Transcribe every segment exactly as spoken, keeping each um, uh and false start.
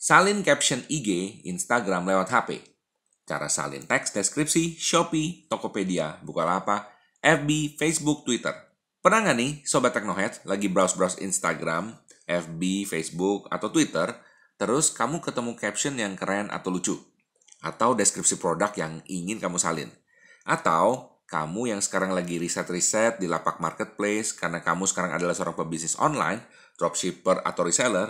Salin caption I G, Instagram lewat H P. Cara salin teks deskripsi, Shopee, Tokopedia, Bukalapak, F B, Facebook, Twitter. Pernah nggak nih Sobat Teknohead lagi browse-browse Instagram, F B, Facebook, atau Twitter, terus kamu ketemu caption yang keren atau lucu? Atau deskripsi produk yang ingin kamu salin? Atau kamu yang sekarang lagi riset-riset di lapak marketplace karena kamu sekarang adalah seorang pebisnis online, dropshipper atau reseller,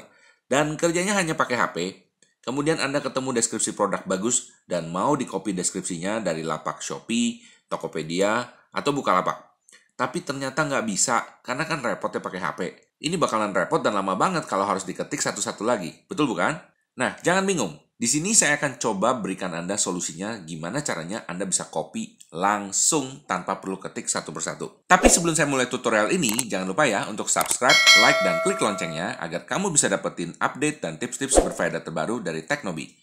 dan kerjanya hanya pakai H P, kemudian Anda ketemu deskripsi produk bagus dan mau di-copy deskripsinya dari lapak Shopee, Tokopedia, atau Bukalapak. Tapi ternyata nggak bisa, karena kan repotnya pakai H P. Ini bakalan repot dan lama banget kalau harus diketik satu-satu lagi, betul bukan? Nah, jangan bingung. Di sini saya akan coba berikan Anda solusinya gimana caranya Anda bisa copy langsung tanpa perlu ketik satu persatu. Tapi sebelum saya mulai tutorial ini, jangan lupa ya untuk subscribe, like, dan klik loncengnya agar kamu bisa dapetin update dan tips-tips berfaedah terbaru dari Teknobi.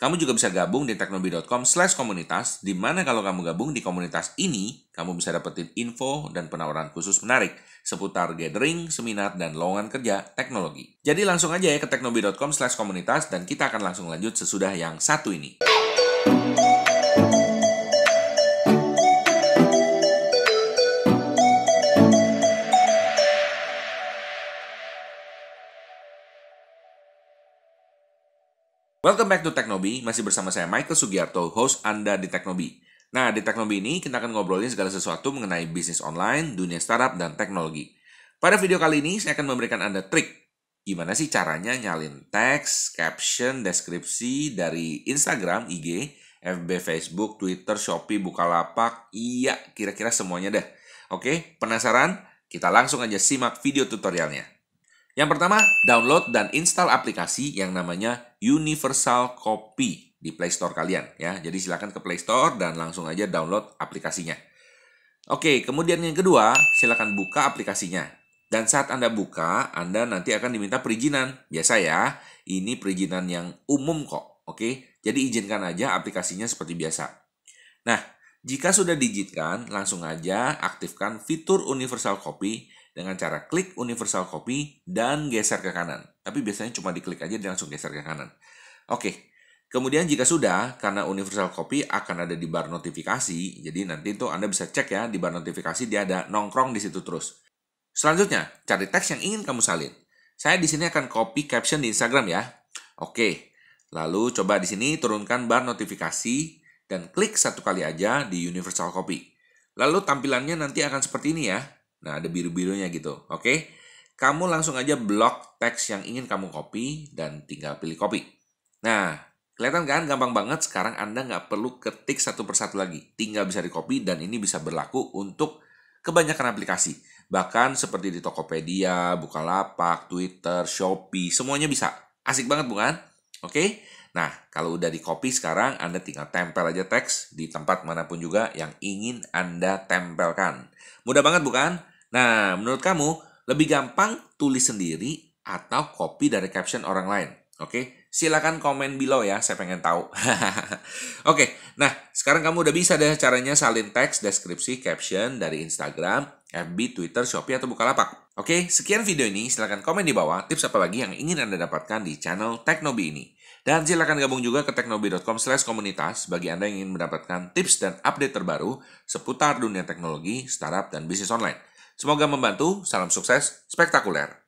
Kamu juga bisa gabung di teknobi dot com slash komunitas, di mana kalau kamu gabung di komunitas ini, kamu bisa dapetin info dan penawaran khusus menarik seputar gathering, seminar, dan lowongan kerja teknologi. Jadi langsung aja ya ke teknobi dot com slash komunitas dan kita akan langsung lanjut sesudah yang satu ini. Welcome back to Teknobi, masih bersama saya Michael Sugiharto, host Anda di Teknobi. Nah, di Teknobi ini kita akan ngobrolin segala sesuatu mengenai bisnis online, dunia startup, dan teknologi. Pada video kali ini, saya akan memberikan Anda trik. Gimana sih caranya nyalin teks, caption, deskripsi dari Instagram, I G, F B, Facebook, Twitter, Shopee, Bukalapak, iya kira-kira semuanya dah. Oke, penasaran? Kita langsung aja simak video tutorialnya. Yang pertama, download dan install aplikasi yang namanya Universal Copy di Play Store kalian ya. Jadi silakan ke Play Store dan langsung aja download aplikasinya. Oke, kemudian yang kedua, silakan buka aplikasinya. Dan saat Anda buka, Anda nanti akan diminta perizinan. Biasa ya, ini perizinan yang umum kok. Oke, jadi izinkan aja aplikasinya seperti biasa. Nah, jika sudah diizinkan, langsung aja aktifkan fitur Universal Copy dengan cara klik Universal Copy dan geser ke kanan. Tapi biasanya cuma diklik aja dan langsung geser ke kanan. Oke, kemudian jika sudah, karena Universal Copy akan ada di bar notifikasi, jadi nanti itu Anda bisa cek ya, di bar notifikasi dia ada nongkrong di situ terus. Selanjutnya, cari teks yang ingin kamu salin. Saya di sini akan copy caption di Instagram ya. Oke, lalu coba di sini turunkan bar notifikasi dan klik satu kali aja di Universal Copy. Lalu tampilannya nanti akan seperti ini ya. Nah, ada biru-birunya gitu, oke? Kamu langsung aja blok teks yang ingin kamu copy dan tinggal pilih copy. Nah, kelihatan kan gampang banget, sekarang Anda nggak perlu ketik satu persatu lagi. Tinggal bisa di-copy dan ini bisa berlaku untuk kebanyakan aplikasi. Bahkan seperti di Tokopedia, Bukalapak, Twitter, Shopee, semuanya bisa. Asik banget bukan? Oke? Nah, kalau udah di-copy sekarang, Anda tinggal tempel aja teks di tempat manapun juga yang ingin Anda tempelkan. Mudah banget bukan? Nah, menurut kamu, lebih gampang tulis sendiri atau copy dari caption orang lain? Oke, silakan komen below ya, saya pengen tahu. Oke, nah sekarang kamu udah bisa deh caranya salin teks, deskripsi, caption dari Instagram, F B, Twitter, Shopee, atau Bukalapak. Oke, sekian video ini, silakan komen di bawah tips apa lagi yang ingin Anda dapatkan di channel Teknobi ini. Dan silakan gabung juga ke teknobi dot com slash komunitas bagi Anda yang ingin mendapatkan tips dan update terbaru seputar dunia teknologi, startup, dan bisnis online. Semoga membantu, salam sukses, spektakuler.